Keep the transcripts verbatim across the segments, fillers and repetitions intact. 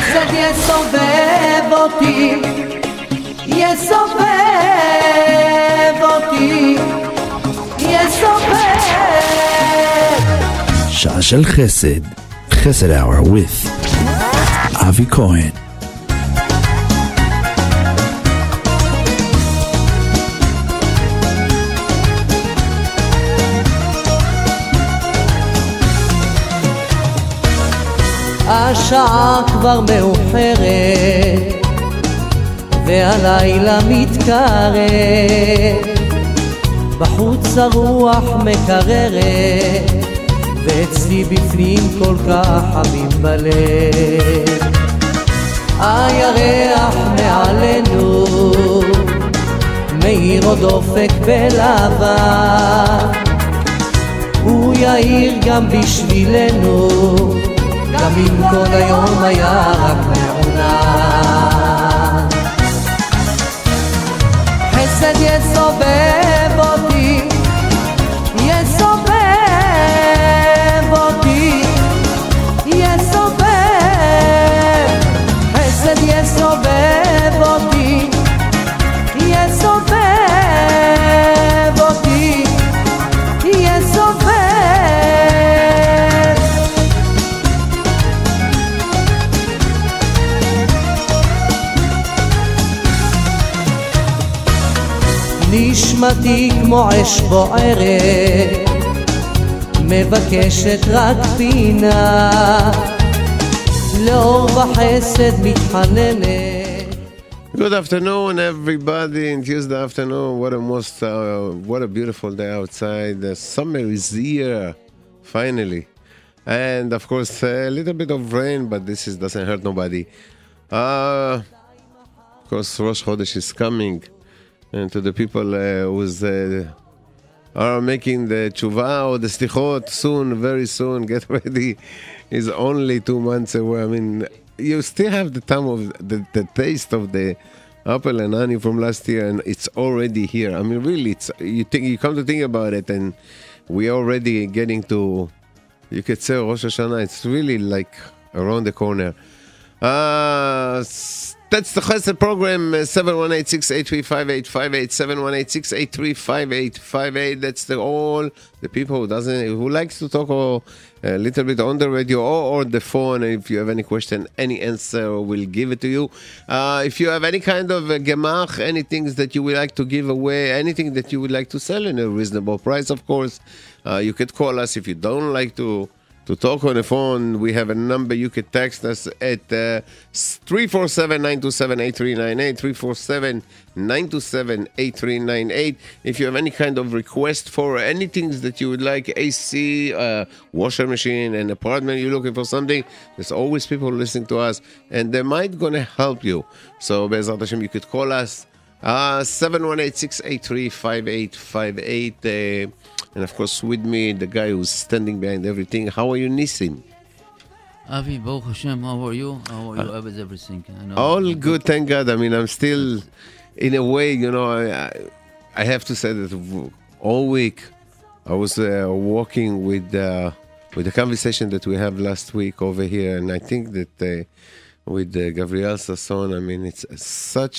חסד יסובב אותי, יסובב אותי, יסובב. Shashel Chesed, Chesed Hour with Avi Cohen. השעה כבר מאוחרת והלילה מתקרב, בחוץ הרוח מקררת ואצלי בפנים כל כך חמים בלב. הירח מעלינו מאיר עוד אופק בלבן, הוא יאיר גם בשבילנו גם אם כל היום היה רק מעונן. חסד יסובב אותי, יסובב אותי, יסובב. חסד יסובב אותי, יסובב אותי, יסובב. נשמתי כמו אש בוערת, מבקשת רק פינה, לאור וחסד מתחננת. Good afternoon, everybody. In Tuesday afternoon, what a most, uh, what a beautiful day outside. The summer is here, finally, and of course, a little bit of rain, but this is, doesn't hurt nobody. Uh, of course, Rosh Chodesh is coming. And to the people uh, who uh, are making the tshuva or the stichot soon, very soon, get ready. It's only two months away. I mean, you still have the time of the, the taste of the apple and honey from last year, and it's already here. I mean, really, it's, you think you come to think about it, and we're already getting to, you could say, Rosh Hashanah. It's really like around the corner. Uh, That's the Chesed program, seven one eight six eight three five eight five eight, seven one eight six eight three five eight five eight. That's the all the people who doesn't who likes to talk or a little bit on the radio or on the phone. If you have any question, any answer, we'll give it to you. Uh, if you have any kind of uh, gemach, any things that you would like to give away, anything that you would like to sell in a reasonable price, of course, uh, you could call us. If you don't like to To talk on the phone, we have a number. You can text us at uh, three four seven nine two seven eight three nine eight, three four seven nine two seven eight three nine eight. If you have any kind of request for any things that you would like, A C, uh, washer machine, an apartment, you're looking for something, there's always people listening to us, and they might going to help you. So, Bezrat Hashem, you could call us, uh, seven one eight six eight three five eight five eight. Uh, And of course, with me, the guy who's standing behind everything. How are you, Nisim? Avi, Baruch Hashem, how are you? How are you? How is everything? I know. All good, thank God. I mean, I'm still, in a way, you know, I, I have to say that all week I was uh, walking with uh, with the conversation that we have last week over here, and I think that uh, with uh, Gabriel Sasson, I mean, it's such,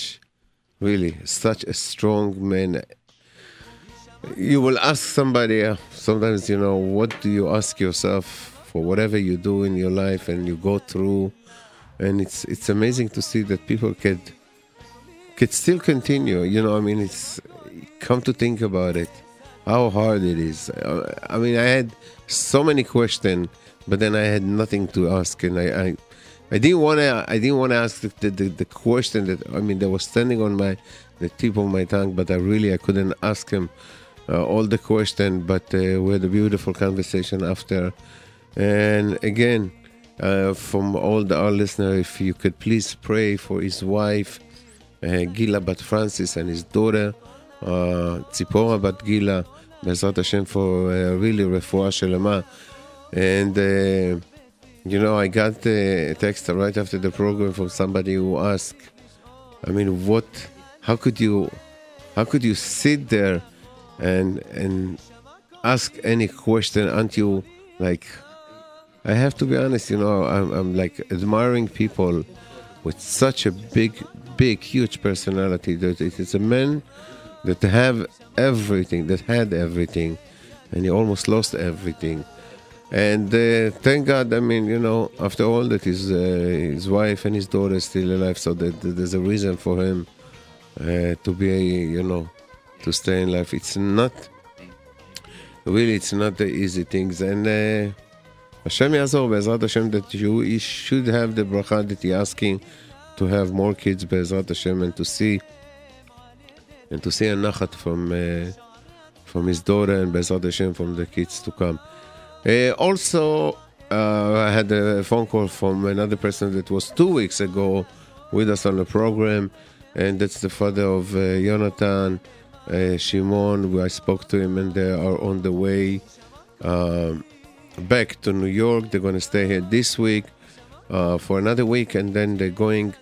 really, such a strong man. You will ask somebody, uh, sometimes, you know, what do you ask yourself for whatever you do in your life and you go through? And it's it's amazing to see that people could, could still continue. You know, I mean, it's come to think about it, how hard it is. I mean, I had so many questions, but then I had nothing to ask. And I, I, I didn't want to I didn't want to ask the, the, the question that, I mean, they were standing on my the tip of my tongue, but I really, I couldn't ask him. Uh, all the question, but uh, we had a beautiful conversation after. And again, uh, from all the, our listeners, if you could please pray for his wife, uh, Gila Bat Francis, and his daughter, uh, Tzipora Bat Gila, Bezrat Hashem, for uh, really Refua Shlema. And, uh, you know, I got a text right after the program from somebody who asked, I mean, what, how could you, how could you sit there and and ask any question until, like, I have to be honest, you know, I'm, I'm like admiring people with such a big, big, huge personality. That it is a man that have everything, that had everything, and he almost lost everything. And uh, thank God, I mean, you know, after all that his, uh, his wife and his daughter is still alive, so that, that there's a reason for him uh, to be, a, you know, to stay in life. It's not, really, it's not the easy things. And uh, Hashem Yazor, Be'ezrat Hashem, that you should have the bracha that you're asking to have more kids, Be'ezrat Hashem, and to see, and to see a nachat from, uh, from his daughter, and Be'ezrat Hashem from the kids to come. Uh, also, uh, I had a phone call from another person that was two weeks ago with us on the program, and that's the father of uh, Yonatan uh, Shimon, where I spoke to him, and they are on the way um, back to New York. They're going to stay here this week uh, for another week, and then they're going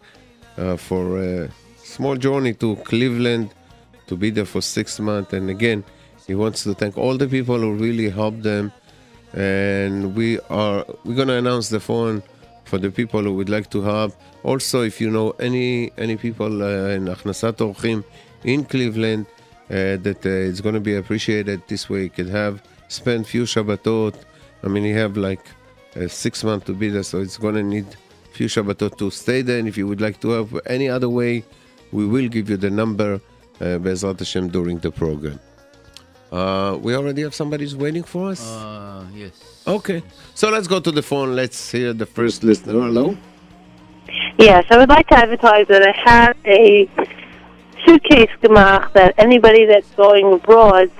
uh, for a small journey to Cleveland to be there for six months. And again, he wants to thank all the people who really helped them. And we are we're gonna announce the phone for the people who would like to help. Also, if you know any any people uh, in Akhnasat Ochim in Cleveland, uh, that uh, it's gonna be appreciated. This way, you could have spend few Shabbatot. I mean, you have like uh, six months to be there, so it's gonna need few Shabbatot to stay there. And if you would like to help any other way, we will give you the number Be'ezrat Hashem during the program. Uh, we already have somebody waiting for us? Uh, yes. Okay. So let's go to the phone. Let's hear the first listener. Hello? Yes, I would like to advertise that I have a suitcase gemach that anybody that's going abroad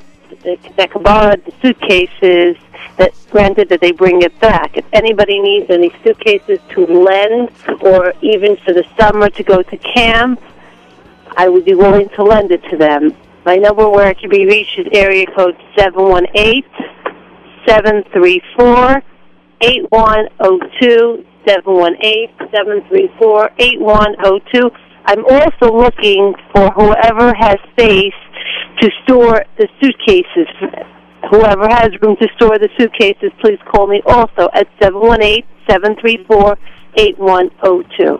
that can borrow the suitcases, that granted that they bring it back. If anybody needs any suitcases to lend or even for the summer to go to camp, I would be willing to lend it to them. My number where it can be reached is area code seven one eight, seven three four, eight one zero two, seven one eight, seven three four, eight one zero two. I'm also looking for whoever has space to store the suitcases. Whoever has room to store the suitcases, please call me also at seven one eight, seven three four, eight one zero two.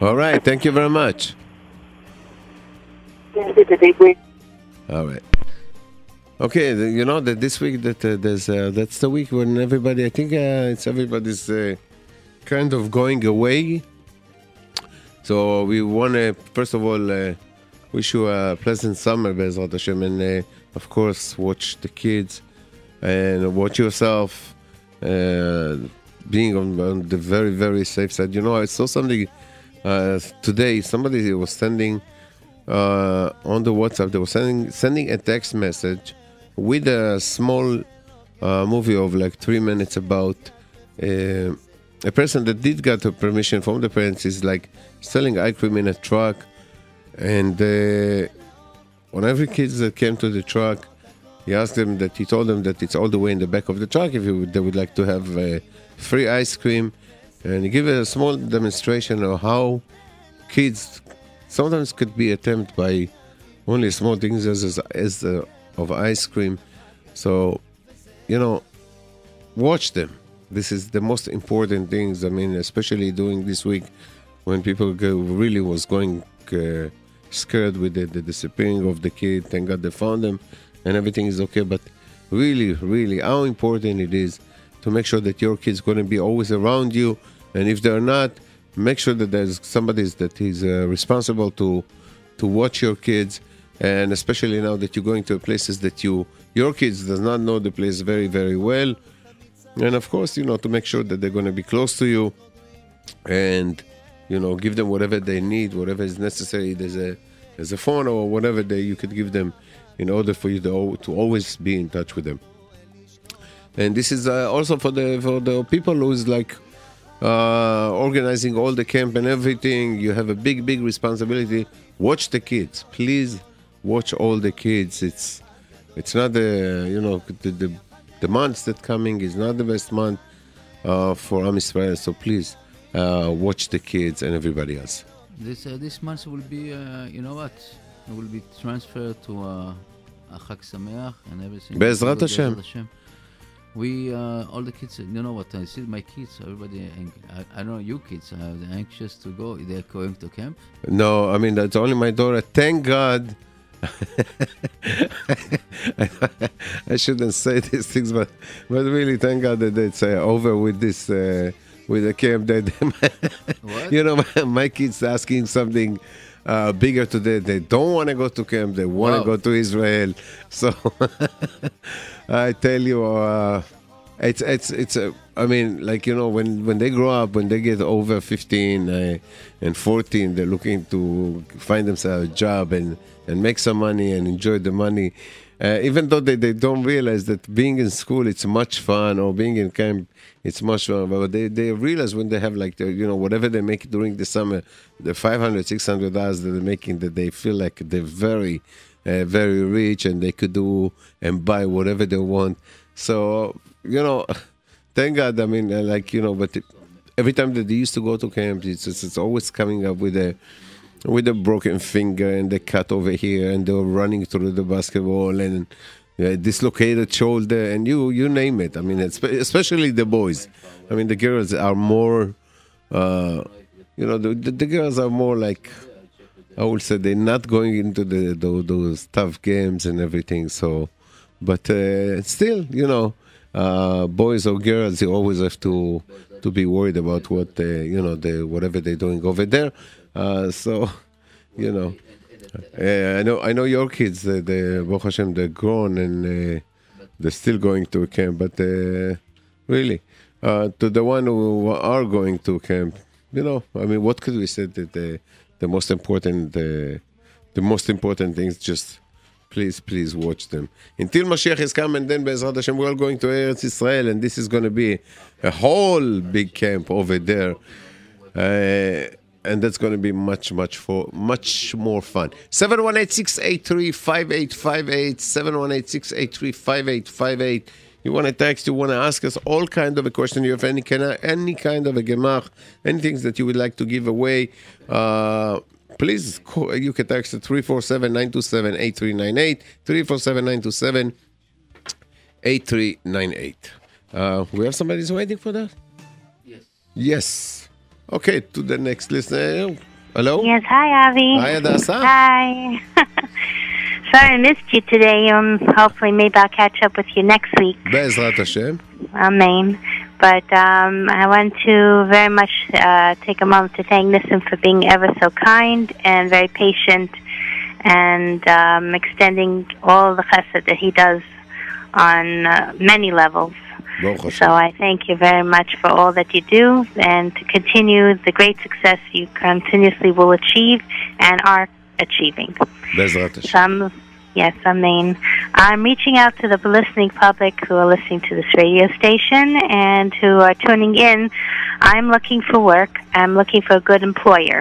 All right. Thank you very much. All right. Okay, the, you know that this week that uh, there's uh, that's the week when everybody, I think uh, it's everybody's uh, kind of going away. So we want to first of all uh, wish you a pleasant summer, Be'ezrat Hashem, and uh, of course watch the kids and watch yourself uh, being on, on the very very safe side. You know, I saw something uh, today. Somebody was standing. Uh, on the WhatsApp, they were sending sending a text message with a small uh, movie of like three minutes about uh, a person that did get a permission from the parents is like selling ice cream in a truck, and uh, on every kid that came to the truck, he asked them that he told them that it's all the way in the back of the truck if you, they would like to have uh, free ice cream, and he gave a small demonstration of how kids. Sometimes could be attempted by only small things as as, as uh, of ice cream. So, you know, watch them. This is the most important things. I mean, especially during this week when people go, really was going uh, scared with the, the disappearing of the kid. Thank God they found them and everything is okay. But really, really, how important it is to make sure that your kid's going to be always around you. And if they're not, make sure that there's somebody that is uh, responsible to to watch your kids, and especially now that you're going to places that you your kids does not know the place very very well, and of course you know to make sure that they're going to be close to you, and you know give them whatever they need, whatever is necessary. There's a there's a phone or whatever that you could give them in order for you to to always be in touch with them. And this is uh, also for the for the people who is like. Uh, organizing all the camp and everything, you have a big, big responsibility. Watch the kids, please. Watch all the kids. It's, it's not the you know the the, the months that coming is not the best month uh, for Am Yisrael. So please uh, watch the kids and everybody else. This uh, this month will be uh, you know what it will be transferred to a Chag Sameach and everything. Be'ezrat Hashem. we uh, all the kids, you know what I see, my kids, everybody, I, I don't know, you kids are anxious to go, they're going to camp? No, I mean, that's only my daughter, thank God. I shouldn't say these things, but, but really, thank God that it's uh, over with this, uh, with the camp. That you know, my, my kids asking something uh, bigger today. They don't want to go to camp. They want to wow. go to Israel. So I tell you, uh, it's it's it's. Uh, I mean, like you know, when, when they grow up, when they get over fifteen uh, and fourteen, they're looking to find themselves a job and. and make some money and enjoy the money. Uh, even though they, they don't realize that being in school, it's much fun, or being in camp, it's much fun. But they, they realize when they have, like, the, you know, whatever they make during the summer, the five hundred dollars, six hundred dollars that they're making, that they feel like they're very, uh, very rich and they could do and buy whatever they want. So, you know, thank God, I mean, like, you know, but every time that they used to go to camp, it's, just, it's always coming up with a... with a broken finger and the cut over here, and they were running through the basketball and uh, dislocated shoulder, and you you name it. I mean, especially the boys. I mean, the girls are more, uh, you know, the, the, the girls are more like, I would say they're not going into the, the those tough games and everything. So, but uh, still, you know, uh, boys or girls, you always have to to be worried about what they, you know, the whatever they're doing over there. Uh, so, you know, uh, I know I know your kids. Uh, the Baruch Hashem, they're grown and uh, they're still going to camp. But uh, really, uh, to the one who are going to camp, you know, I mean, what could we say? That the the most important uh, the most important things, just please, please watch them until Mashiach is come, and then Be'ezrat Hashem, we're all going to Eretz Israel, and this is going to be a whole big camp over there. Uh, And that's going to be much, much for much more fun. seven one eight, six eight three, five eight five eight. seven one eight, six eight three, five eight five eight. You want to text, you want to ask us all kind of a question. You have any, any kind of a gemach, anything that you would like to give away, uh, please, call, you can text three four seven, nine two seven, eight three nine eight. three four seven, nine two seven, eight three nine eight. Uh, we have somebody who's waiting for that? Yes. Yes. Okay, to the next listener. Hello? Yes, hi, Avi. Hi, Adassa. Hi. Sorry I missed you today. Um, hopefully, maybe I'll catch up with you next week. Be'ezrat Hashem. Amen. But um, I want to very much uh, take a moment to thank Nisim for being ever so kind and very patient and um, extending all the chesed that he does on uh, many levels. So I thank you very much for all that you do, and to continue the great success you continuously will achieve and are achieving. Some, yes, amen. I'm reaching out to the listening public who are listening to this radio station and who are tuning in. I'm looking for work. I'm looking for a good employer.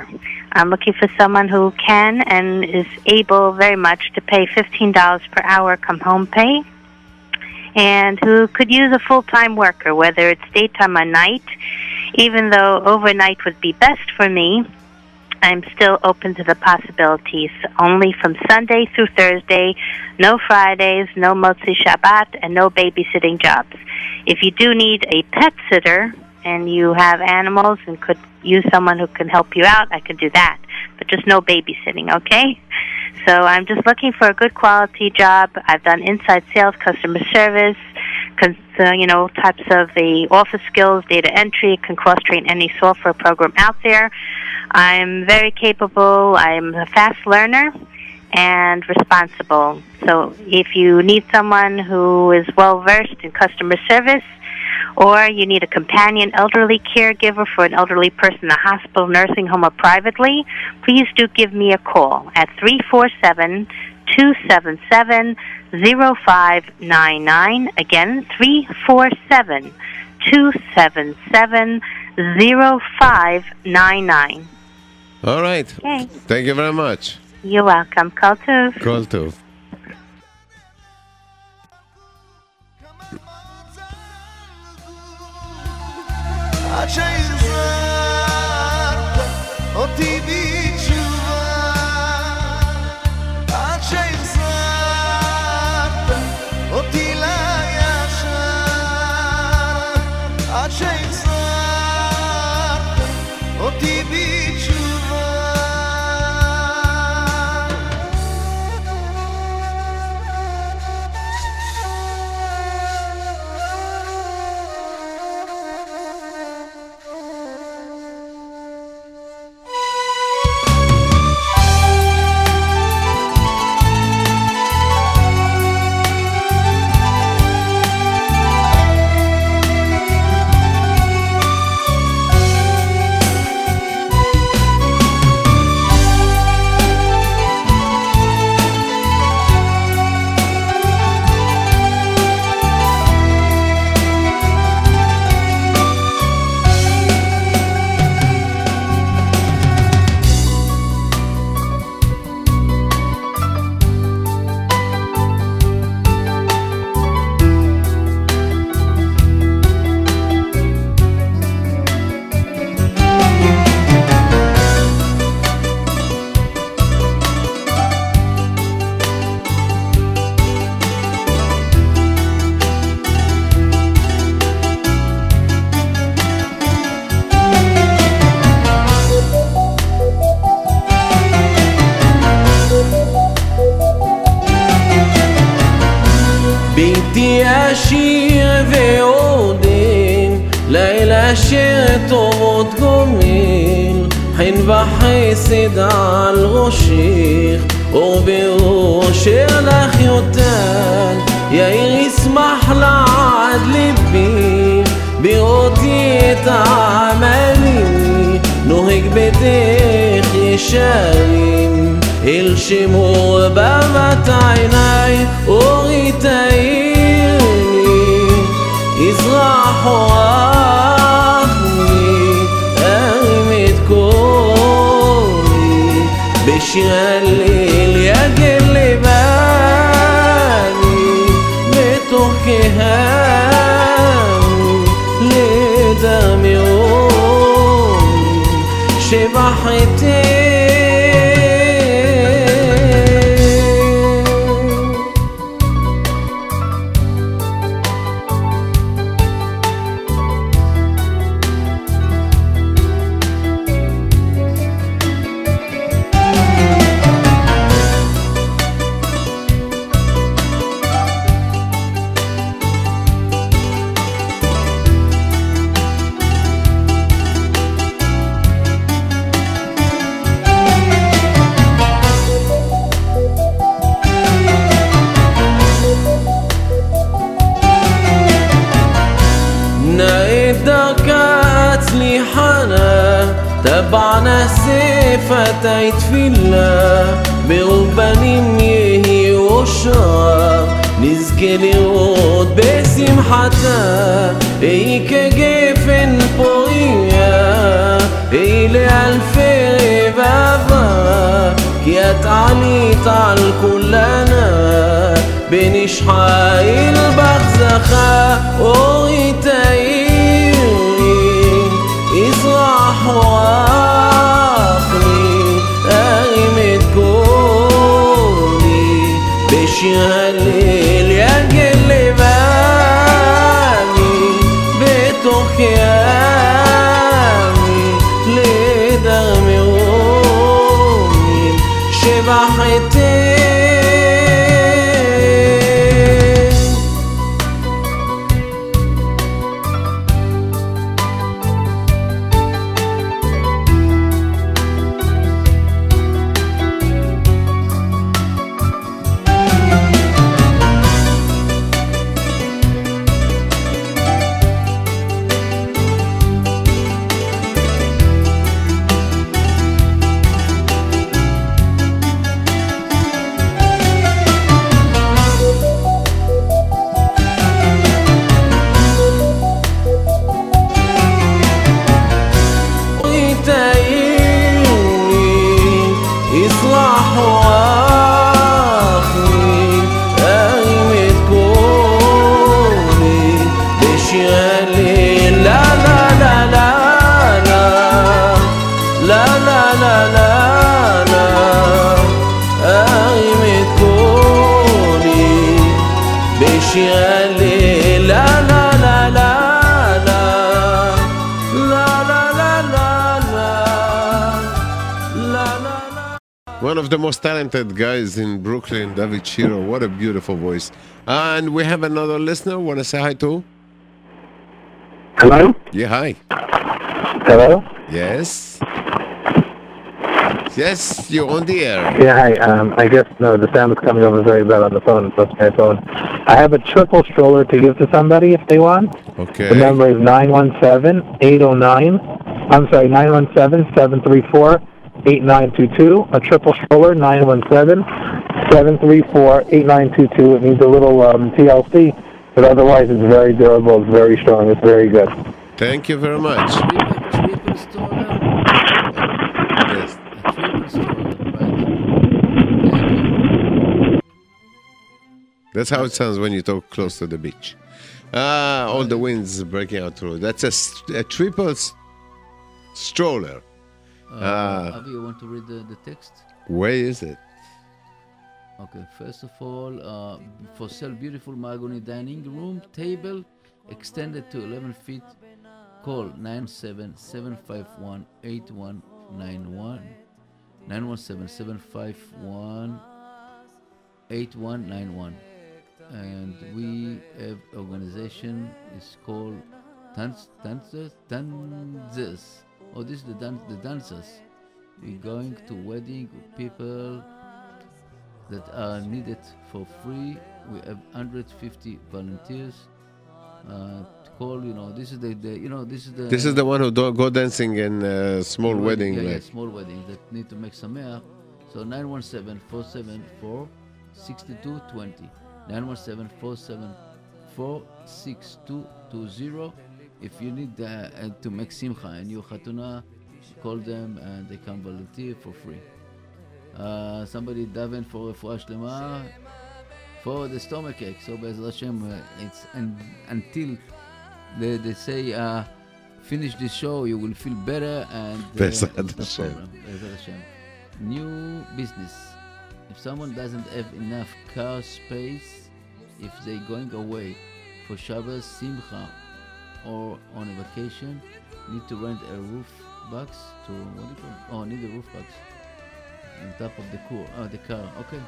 I'm looking for someone who can and is able very much to pay fifteen dollars per hour come-home pay, and who could use a full-time worker, whether it's daytime or night. Even though overnight would be best for me, I'm still open to the possibilities, only from Sunday through Thursday, no Fridays, no Motzi Shabbat, and no babysitting jobs. If you do need a pet sitter and you have animals and could use someone who can help you out, I could do that, but just no babysitting, okay? So I'm just looking for a good quality job. I've done inside sales, customer service, cons- uh, you know, types of the office skills, data entry, can cross-train any software program out there. I'm very capable. I'm a fast learner and responsible. So if you need someone who is well-versed in customer service, or you need a companion elderly caregiver for an elderly person in a hospital, nursing home, or privately, please do give me a call at three four seven, two seven seven, zero five nine nine. Again, three four seven, two seven seven, zero five nine nine. All right. Okay. Thank you very much. You're welcome. Call Tov. Call Tov. שרת אורות גומל, חן וחסד על ראשך, אור בראשר לך יותן, יאיר ישמח לעד ליבי, בראותי את העמלים, נוהג בדרך ישרים, אל שמור בבת עיני, אורי תאירני, יזרח אורחני, ארים את קולי, בשיר הליל יגל לבני, בתוך כהני, לדמיון, שבחתי תבענה שפתי תפילה, ברובנים יהי אושר, נזכה לראות בשמחתה, היא כגפן פוריה, היא לאלפי רבבה, כי את עלית על כולנה, בנשחה אל בך זכה, אורי תאי רחני ארים את קולי בשיר הליל יגל לבני בתוך ימי לדרמרוני שבחתי One of the most talented guys in Brooklyn, David Shiro. What a beautiful voice. And we have another listener. Want to say hi to? Hello? Yeah, hi. Hello? Yes. Yes, you're on the air. Yeah, hi. Um, I guess no, the sound is coming over very bad on the phone. It's my phone. I have a triple stroller to give to somebody if they want. Okay. The number is nine one seven, eight oh nine. I'm sorry, nine one seven, seven three four. eight nine two two, a triple stroller, nine one seven, seven three four, eight nine two two. It needs a little um, T L C, but otherwise it's very durable, it's very strong, it's very good. Thank you very much. A triple, triple stroller? Uh, yes, a triple stroller. That's how it sounds when you talk close to the beach. Ah, all the winds breaking out through. That's a, a triple s- stroller. Uh, uh, Avi, you want to read the, the text? Where is it? Okay, first of all, uh, for sale, beautiful mahogany dining room table extended to eleven feet. Call nine seven seven five one eight one nine one. nine one seven, seven five one, eight one nine one. And we have organization is called dance, dancers, dances. Oh, this is the dance, the dancers. We're going to wedding people that are needed for free. We have one hundred fifty volunteers. Uh, to call, you know, this is the, the, you know, this is the. This is the one who do, go dancing in uh, small wedding. Yeah, like. yeah, small wedding that need to make sameach. So nine one seven, four seven four, six two two zero. nine one seven, four seven four, six two two zero. If you need uh, to make simcha and your chatuna, call them and they can volunteer for free. Uh, somebody daven for Refua Shlema, for the stomach ache. So Be'ez Hashem, uh, it's and until they, they say uh, finish this show, you will feel better and uh, Be'ez Hashem. New business. If someone doesn't have enough car space, if they're going away for Shabbos, Simcha, or on a vacation, need to rent a roof box to, what do you call it? Oh, need a roof box on top of the car. Oh, the car. Okay.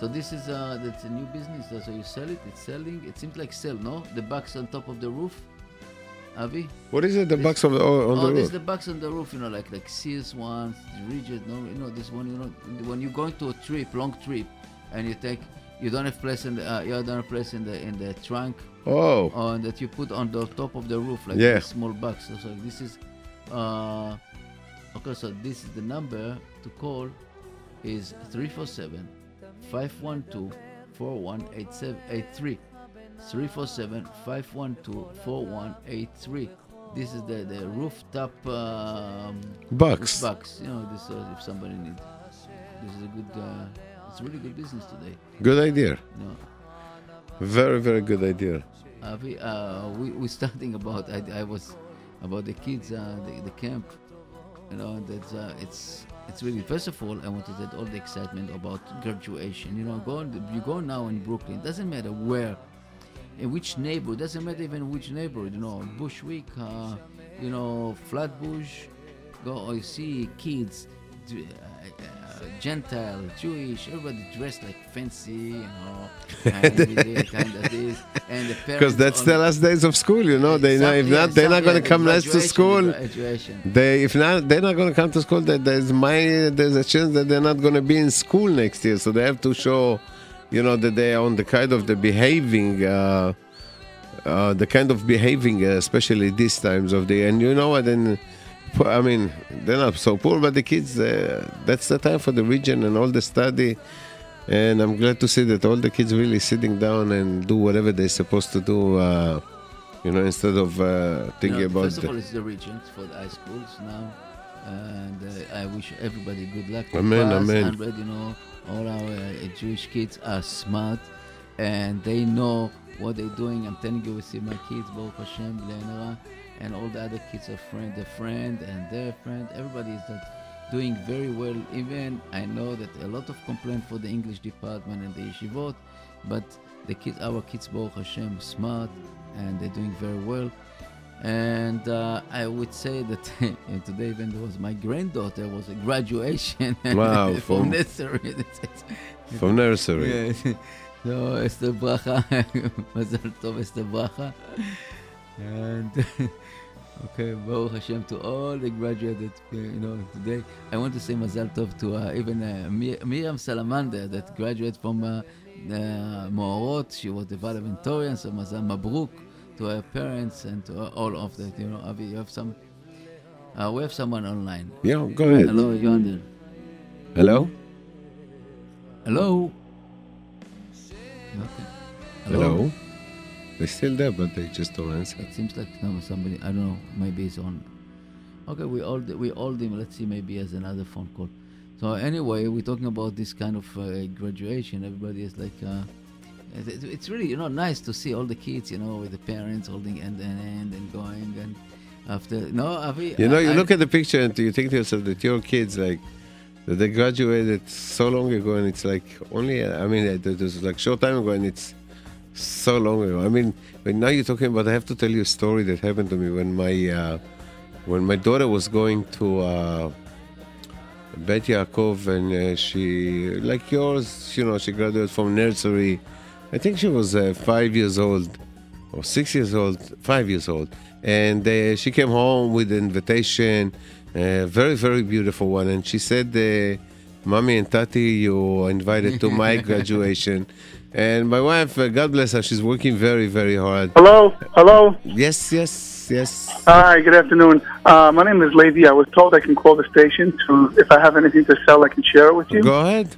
So this is uh, that's a new business. So you sell it. It's selling. It seems like sell, no? The box on top of the roof. Avi? What is it? The this, box on the, oh, on oh, the roof? Oh, there's the box on the roof, you know, like like Sears ones, rigid, no, you know, this one, you know, when you're going to a trip, long trip, and you take, you don't have place in the, uh, you don't have place in the in the trunk. Oh. Uh, that you put on the top of the roof, like yeah. a small box. So, so this is, uh, okay, so this is the number to call is three four seven, five one two, four one eight three. three four seven, five one two, four one eight three. This is the, the rooftop um, box. Box. You know, this uh, if somebody needs. This is a good. Uh, it's really good business today. Good idea. No. Very very good idea. Uh, we uh, we we starting about. I, I was about the kids. Uh, the, the camp. You know that uh, it's it's really. First of all, I want to get all the excitement about graduation. You know, go on, you go now in Brooklyn. It doesn't matter where. In which neighborhood, doesn't matter even which neighborhood, you know, Bushwick, uh, you know, Flatbush, go, you see kids, uh, uh, Gentile, Jewish, everybody dressed like fancy, you know, and everyday kind of this, and the parents... Because that's the last days of school, you know, they know, if not, they're not going to come nice to school, they, if not, they're not going to come to school, that there's my, there's a chance that they're not going to be in school next year, so they have to show... You know that they are on the kind of the behaving, uh, uh, the kind of behaving, uh, especially these times of the year. And you know what? Then, I mean, they're not so poor, but the kids. Uh, that's the time for the region and all the study. And I'm glad to see that all the kids really sitting down and do whatever they're supposed to do. Uh, you know, instead of uh, thinking you know, about. First of all, it's the region for the high schools now, and uh, I wish everybody good luck. Amen, pass, amen. one hundred, you know. All our uh, Jewish kids are smart, and they know what they're doing. I'm telling you, we see my kids, Baruch Hashem, Leonora, and all the other kids are friend, their friend, and their friend. Everybody is uh, doing very well. Even I know that a lot of complaint for the English department and the yeshivot, but the kids, our kids, Baruch Hashem, smart, and they're doing very well. And uh, I would say that today, even though it was my granddaughter, was a graduation wow, from, from nursery. From nursery. Yeah. So it's the bracha, Mazal Tov, it's the bracha. And okay, Baruch Hashem to all the graduated, you know, today. I want to say Mazal Tov to uh, even uh, Mir- Miriam Salamander that graduated from uh, uh, Moorot. She was the valedictorian, so Mazal Mabruk. To our parents and to all of that, you know, Avi, you have some. Uh, we have someone online. Yeah, go ahead. Hello, Yonder. Hello. Hello. Okay. Hello. Hello. They're still there, but they just don't answer. It seems like no, somebody. I don't know. Maybe it's on. Okay, we all we all them. Let's see. Maybe as another phone call. So anyway, we're talking about this kind of uh, graduation. Everybody is like. Uh, It's really, you know, nice to see all the kids, you know, with the parents holding hand in hand and going and after. No, Avi. You know, I, you look I, at the picture and you think to yourself that your kids, like, that they graduated so long ago and it's like only, I mean, it was like short time ago and it's so long ago. I mean, but now you're talking about, I have to tell you a story that happened to me when my, uh, when my daughter was going to, uh, Beth Yaakov and uh, she, like yours, you know, she graduated from nursery. I think she was uh, five years old, or six years old, five years old. And uh, she came home with an invitation, a uh, very, very beautiful one. And she said, uh, Mommy and Tati, you are invited to my graduation. And my wife, uh, God bless her, she's working very, very hard. Hello? Hello? Yes, yes, yes. Hi, good afternoon. Uh, my name is Levi. I was told I can call the station to, if I have anything to sell, I can share it with you. Go ahead.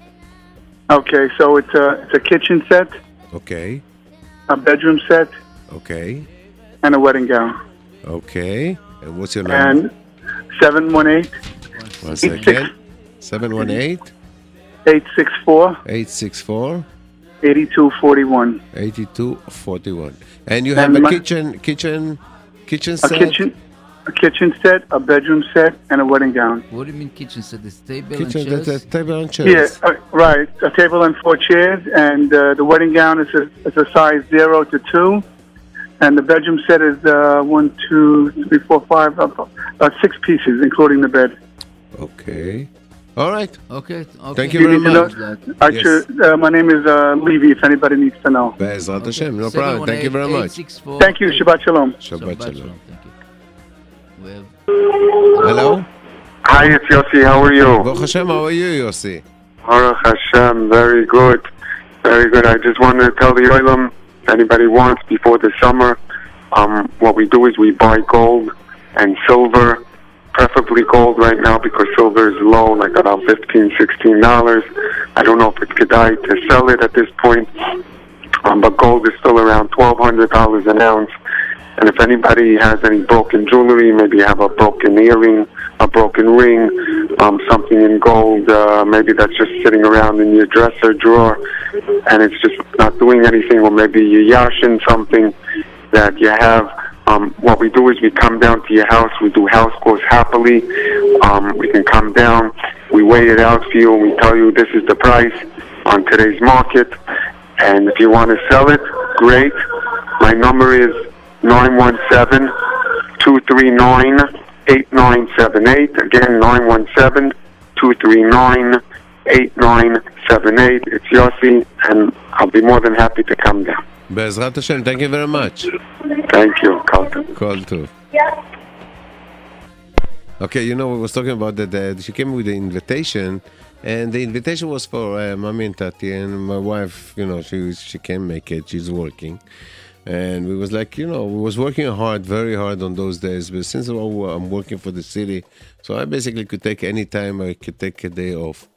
Okay, so it's a, it's a kitchen set. Okay. A bedroom set. Okay. And a wedding gown. Okay. And what's your number? And seven one eight. One second. seven one eight. eight six four. eight six four. eighty-two forty-one. eighty-two forty-one. And you have and a kitchen, kitchen, kitchen a set? Kitchen, a kitchen set, a bedroom set, and a wedding gown. What do you mean kitchen set? This table kitchen, and chairs? That's a table and chairs. Yeah, uh, right. A table and four chairs, and uh, the wedding gown is a, is a size zero to two. And the bedroom set is uh, one, two, three, four, five, uh, uh, six pieces, including the bed. Okay. All right. Okay. okay. Thank you, you very much. Yes. Uh, my name is uh, Levi, if anybody needs to know. Bezrat okay. Hashem, no problem. Thank you very much. eight six four Thank you. Shabbat Shalom. Shabbat, Shabbat Shalom. Shalom. Thank you. We have... Hello? Hi, it's Yossi. How are you? Baruch Hashem, how are you, Yossi? Baruch Hashem, very good. Very good. I just want to tell the Olam, if anybody wants, before the summer, um, what we do is we buy gold and silver, preferably gold right now because silver is low, like about fifteen dollars, sixteen dollars. I don't know if it's kedai to sell it at this point, um, but gold is still around twelve hundred dollars an ounce. And if anybody has any broken jewelry, maybe you have a broken earring, a broken ring, um, something in gold, uh, maybe that's just sitting around in your dresser drawer and it's just not doing anything, or maybe you yashin something that you have. Um, what we do is we come down to your house, we do house calls happily, um, we can come down, we weigh it out for you, and we tell you this is the price on today's market, and if you want to sell it, great. My number is nine one seven, two three nine, eight nine seven eight, again nine one seven, two three nine, eight nine seven eight, it's Yossi, and I'll be more than happy to come down. Bezrat Hashem, thank you very much. Thank you. Call to. Call to. Yeah. Okay, you know, we was talking about that, that she came with the invitation, and the invitation was for uh, Mommy and Tati, and my wife, you know, she she can't make it, she's working. And we was like, you know, we was working hard, very hard on those days, but since I'm working for the city, so I basically could take any time, I could take a day off.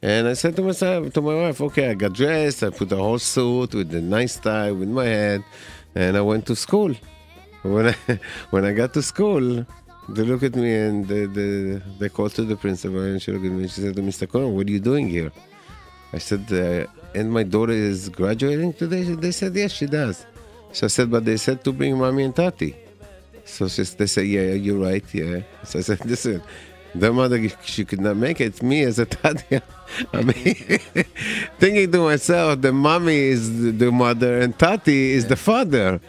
And I said to myself, to my wife, okay, I got dressed, I put a whole suit with a nice tie, with my hat, and I went to school. When I, when I got to school, they looked at me and they, they, they called to the principal, and she looked at me and she said to Mister Cohen, what are you doing here? I said, uh, and my daughter is graduating today? They said, yes, she does. So I said, but they said to bring Mommy and Tati. So she, they said, yeah, you're right, yeah. So I said, listen, the mother, she could not make it. Me as a Tati, I mean, thinking to myself, the mommy is the mother and Tati is the father.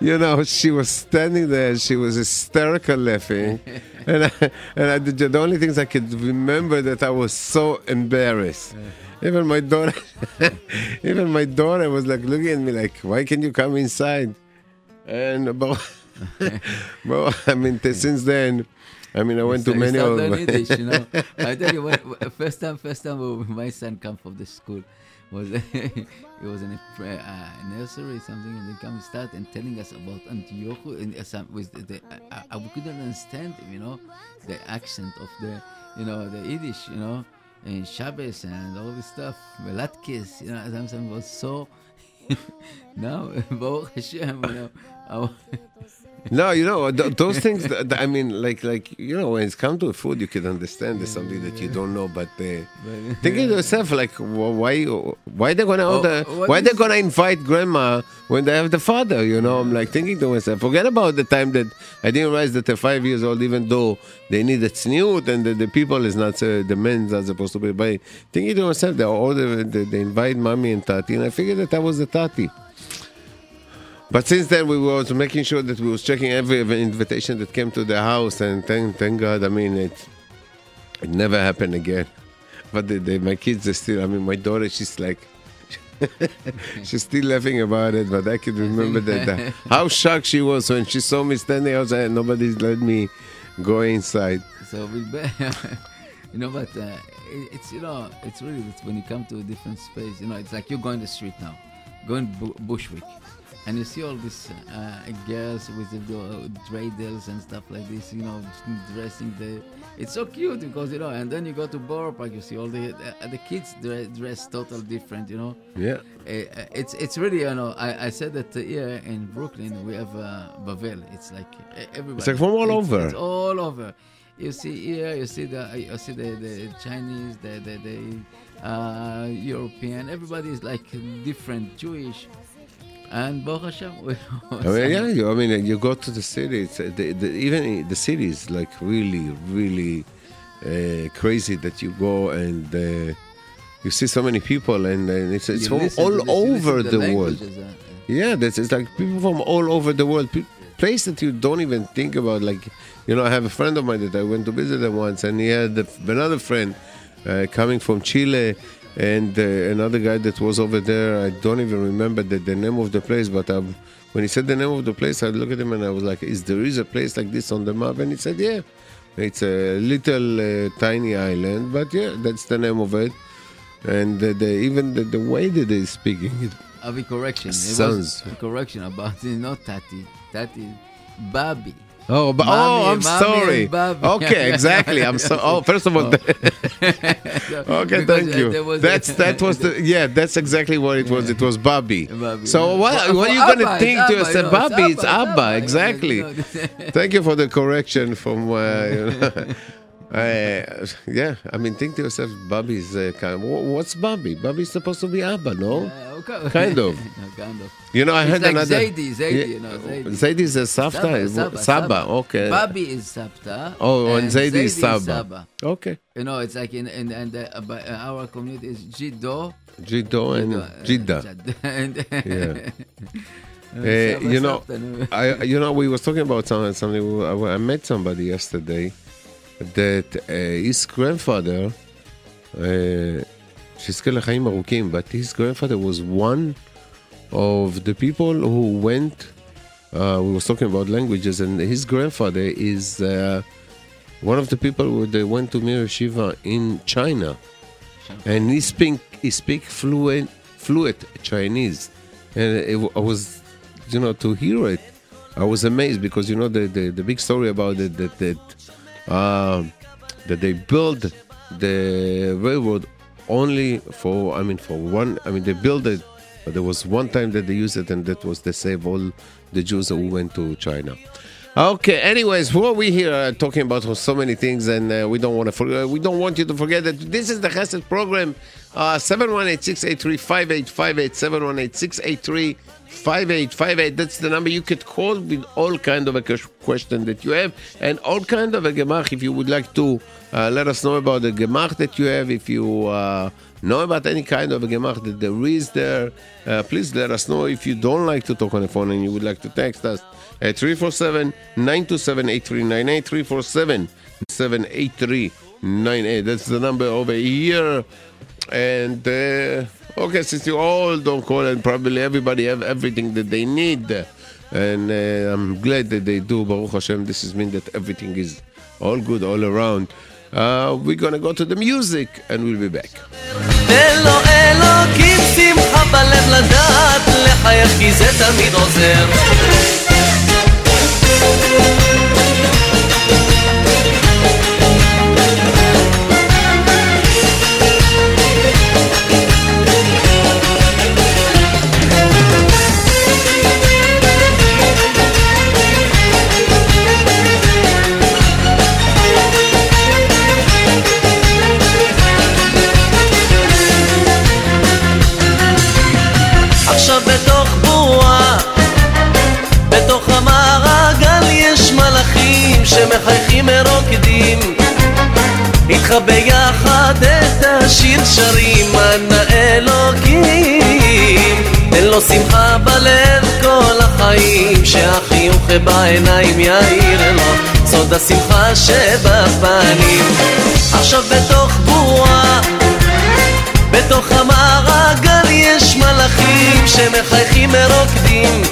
You know, she was standing there, she was hysterical laughing. And I, and I did, the only things I could remember that I was so embarrassed. Even my daughter, even my daughter was like looking at me like, why can't you come inside? And about... Well, I mean, t- since then, I mean, I went to many of them. You know, I tell you, when, first time, first time when my son come from the school was it was in a uh, nursery or something, and they come and start and telling us about Antioch, and uh, some with the, the I, I couldn't understand, you know, the accent of the, you know, the Yiddish, you know, and Shabbos and all this stuff, Latkes, you know, something was so. No, Baruch Hashem, you know. I, no, you know, th- those things, th- th- I mean, like, like you know, when it's come to food, you can understand there's something that you don't know, but, uh, but thinking to yourself, like, well, why why they gonna oh, order, why they gonna invite grandma when they have the father, you know? I'm like thinking to myself, forget about the time that I didn't realize that they're five years old, even though they need a tzniut and the, the people is not, uh, the men's not supposed to be by. Thinking to myself, they order, they, they invite Mommy and Tati, and I figured that I was the Tati. But since then, we were making sure that we was checking every invitation that came to the house, and thank, thank God, I mean, it it never happened again. But they, they, my kids are still, I mean, my daughter, she's like, She's still laughing about it, but I can remember that, uh, how shocked she was when she saw me standing outside and nobody let me go inside. So we, you know, but uh, it's, you know, it's really, it's when you come to a different space, you know, it's like you're going the street now, going bu- Bushwick, and you see all these uh, girls with the uh, dreidels and stuff like this, you know, dressing the, it's so cute because, you know, and then you go to Borough Park, you see all the uh, the kids dress, dress totally different, you know. Yeah. Uh, it's it's really, you know, I, I said that here in Brooklyn we have uh, Bavel. It's like everybody. It's like from all it's, over. It's all over. You see here, you see the, you see the, the Chinese, the the, the uh, European. Everybody is like different, Jewish. And Baruch Hashem, we I mean, yeah, you, I mean, you go to the city. It's, uh, the, the, even the city is like really, really uh, crazy that you go and uh, you see so many people, and, and it's, it's from all this, over the, the world. Uh, yeah, that's it's like people from all over the world, P- places that you don't even think about. Like, you know, I have a friend of mine that I went to visit him once, and he had another friend uh, coming from Chile. And uh, another guy that was over there, I don't even remember the, the name of the place, but I, when he said the name of the place, I looked at him and I was like, is there is a place like this on the map? And he said, yeah, it's a little uh, tiny island, but yeah, that's the name of it. And the, the, even the, the way that they're speaking, it Avi correction. Sounds. It was a correction about, you know, Tati, Tati, Babi. Oh, but, mommy, oh, I'm sorry. Okay, exactly. I'm so. Oh, first of all, oh. okay, thank you. Uh, that's that was the yeah. That's exactly what it was. It was Bobby. Bobby so what? Well, what are you Abba, gonna think Abba, to yourself, no, Bobby? It's Abba, it's Abba exactly. No, thank you for the correction. From uh, you know, I, yeah. I mean, think to yourself, Bobby's uh, kind. Of, what's Bobby? Bobby's supposed to be Abba, no? Uh, okay. Kind of. No, kind of. You know, I it's heard like another. Zaidi, Zaidi, yeah. you know, Zaidi. Zaidi is a Safta, Saba, Saba, Saba, okay. Babi is Safta. Oh, and, and Zaidi, Zaidi is Saba. Saba. Okay. You know, it's like in, in, in the, uh, our community is Jido. Jido and Jida. Uh, yeah. uh, you know, I you know we was talking about something. something I met somebody yesterday that uh, his grandfather, Shizke L'Chaim Arukim, but his grandfather was one of the people who went, uh, we were talking about languages, and his grandfather is uh, one of the people who they went to Mir Yeshiva in China, and he speak he speak fluent fluent Chinese, and it, I was, you know, to hear it, I was amazed because you know the the, the big story about it that that uh, that they built the railroad only for I mean for one I mean they built it. But there was one time that they used it, and that was to save all the Jews who went to China. Okay. Anyways, who are we here uh, talking about so many things, and uh, we don't want to forget. We don't want you to forget that this is the Chesed program. Seven one eight six eight three five eight five eight seven one eight six eight three five eight five eight. That's the number you could call with all kind of a question that you have, and all kind of a gemach. If you would like to uh, let us know about the gemach that you have, if you. Uh, know about any kind of a gemach that there is there, uh, please let us know. If you don't like to talk on the phone and you would like to text us at three four seven, nine two seven, eight three nine eight, three four seven, seven eight three nine eight. That's the number over here. And, uh, okay, since you all don't call and probably everybody have everything that they need, and uh, I'm glad that they do, Baruch Hashem, this is mean that everything is all good all around. Uh, we're gonna go to the music and we'll be back. שמחייכים מרוקדים איתך ביחד את השיר שרים ענה אלוקים אין לו שמחה בלב כל החיים שהחיוך בעיניים יאיר לו סוד השמחה שבפנים עכשיו בתוך בועה בתוך המערה גלי יש מלאכים שמחייכים ורוקדים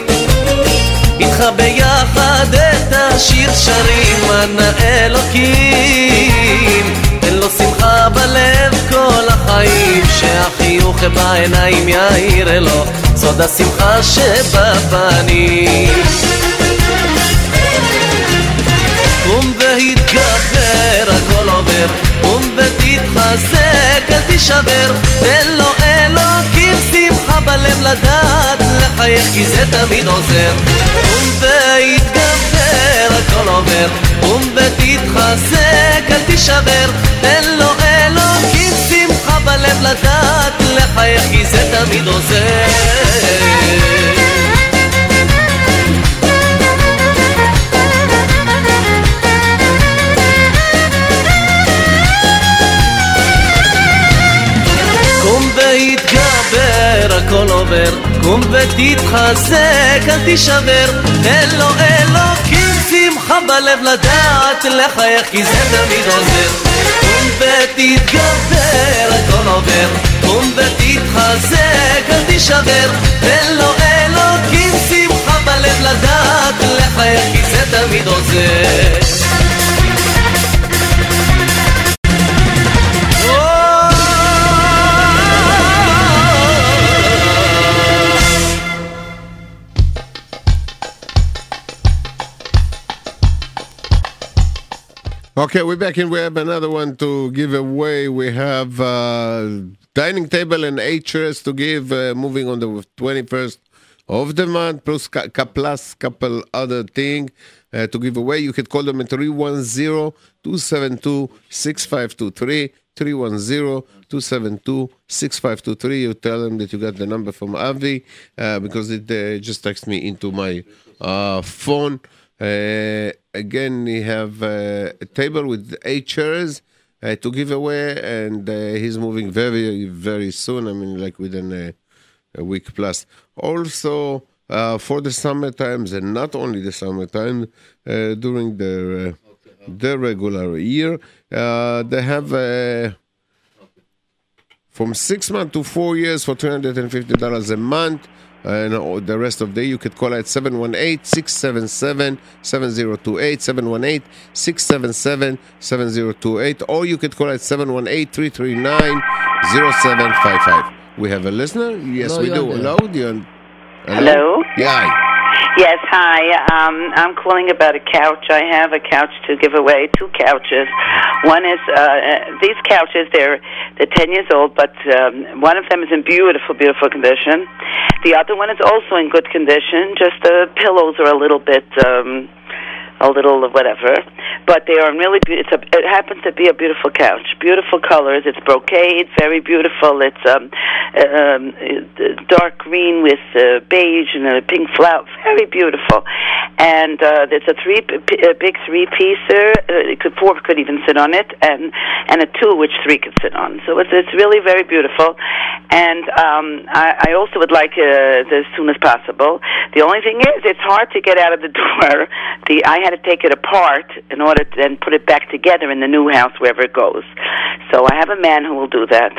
איתך ביחד את השיר שרים ענה אלוקים אין לו שמחה בלב כל החיים שהחיוך בעיניים יאיר לו סוד השמחה שבפנים קום והתגבר הכל עובר קום ותתחזק אל תשבר תן לו אלוקים שמחה בלב לדעת לחייך כי זה תמיד עוזר קום והתגבר הכל עובר קום ותתחזק אל תשבר תן לו אלוקים שמחה בלב לדעת לחייך כי זה תמיד עוזר התגבר הכל עובר קום ותתחזק אל תשבר תן לו אלוקים שמחה בלב לדעת לחייך כי זה תמיד עוזר קום ותתגבר הכל עובר קום ותתחזק אל תשבר תן לו אלוקים שמחה בלב לדעת לחייך כי זה תמיד עוזר Okay, we're back and we have another one to give away. We have uh, dining table and eight chairs to give, uh, moving on the twenty-first of the month, plus a couple other things uh, to give away. You can call them at three one zero two seven two six five two three, three one zero two seven two six five two three. You tell them that you got the number from Avi, uh, because it uh, just texted me into my uh, phone. Uh, again, we have uh, a table with eight chairs uh, to give away, and uh, he's moving very, very soon. I mean, like within a, a week plus. Also, uh, for the summer times, and not only the summer time, uh, during their uh, their regular year, uh, they have uh, from six months to four years for three hundred fifty dollars a month. And the rest of the day, you could call at seven one eight six seven seven seven zero two eight, seven one eight six seven seven seven zero two eight, or you could call at seven one eight three three nine zero seven five five. We have a listener? Yes, hello, we do. Hello? Hello? Hello? Yeah. Hi. Yes, hi. Um, I'm calling about a couch. I have a couch to give away, two couches. One is, uh, these couches, they're, they're ten years old, but um, one of them is in beautiful, beautiful condition. The other one is also in good condition, just the pillows are a little bit, um, a little whatever. But they are really beautiful. It happens to be a beautiful couch, beautiful colors. It's brocade, very beautiful. It's um, um, dark green with uh, beige and a pink flower, very beautiful. And uh, it's a three, a big three-piecer. It could, four could even sit on it, and and a two, which three could sit on. So it's it's really very beautiful. And um, I, I also would like uh, it as soon as possible. The only thing is, it's hard to get out of the door. The I had to take it apart in order. It and put it back together in the new house wherever it goes. So I have a man who will do that.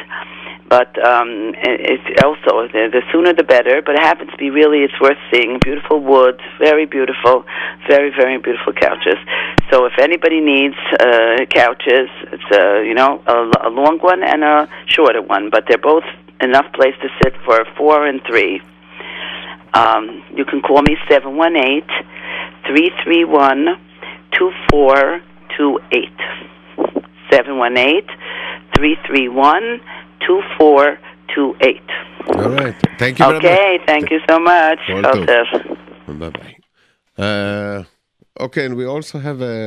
But um, it's also the sooner the better. But it happens to be really it's worth seeing. Beautiful woods, very beautiful, very very beautiful couches. So if anybody needs uh, couches, it's a uh, you know a, a long one and a shorter one. But they're both enough place to sit for four and three. Um, you can call me seven one eight three three one. two four two eight seven one eight three three one two four two eight. All right. Thank you very okay, much. Okay, thank you so much. Bye-bye. Uh, okay, and we also have a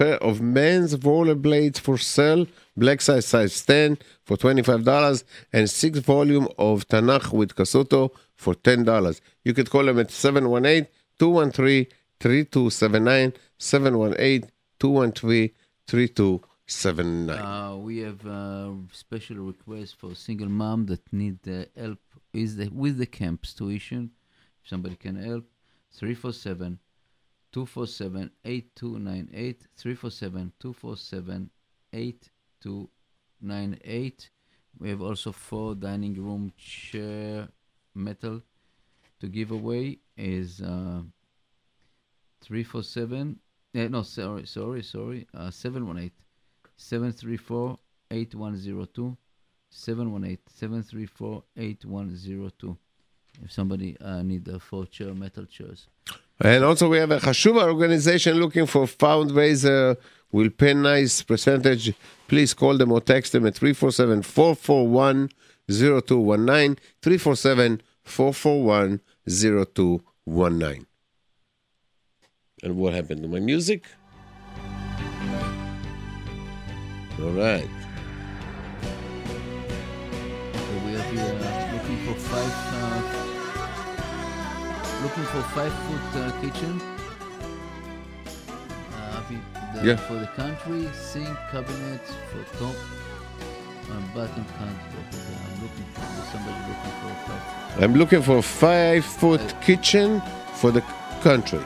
pair of men's rollerblades for sale, black size size ten for twenty-five dollars, and six volume of Tanakh with Kasuto for ten dollars. You could call them at seven one eight two one three three two seven nine, seven one eight two one three three two seven nine. Uh, we have a special request for single mom that need uh, help is the, with the camp's tuition. If somebody can help, three four seven two four seven eight two nine eight, three four seven two four seven eight two nine eight. We have also four dining room chair metal to give away is uh, three four seven. Uh, no, sorry, sorry, sorry. Uh, seven one eight, seven three four eight one zero two, seven one eight seven three four eight one zero two. If somebody uh, need a four chair metal chairs. And also we have a Hashuva organization looking for fundraiser. Will pay nice percentage. Please call them or text them at three four seven, four four one, zero two one nine, three four seven, four four one, zero two one nine. And what happened to my music? All right. So we are uh, looking for five uh, looking for five foot uh, kitchen. The, yeah. For the country, sink cabinets for top and bottom country. I'm looking for somebody looking for a five. I'm looking for a five foot five. kitchen for the country.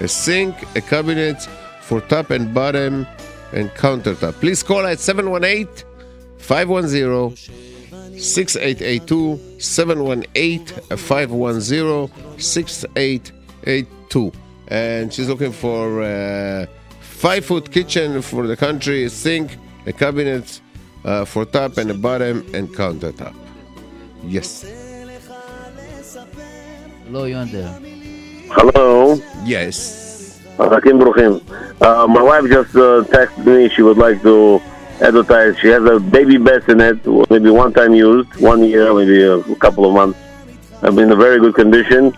A sink, a cabinet for top and bottom and countertop. Please call at seven one eight, five one zero, six eight eight two, seven one eight, five one zero, six eight eight two. And she's looking for uh, five-foot kitchen for the country, a sink, a cabinet uh, for top and a bottom and countertop. Yes. Hello, you're on there. Hello. Yes. Uh, my wife just uh, texted me. She would like to advertise. She has a baby bassinet, maybe one time used, one year, maybe a couple of months. I'm in a very good condition.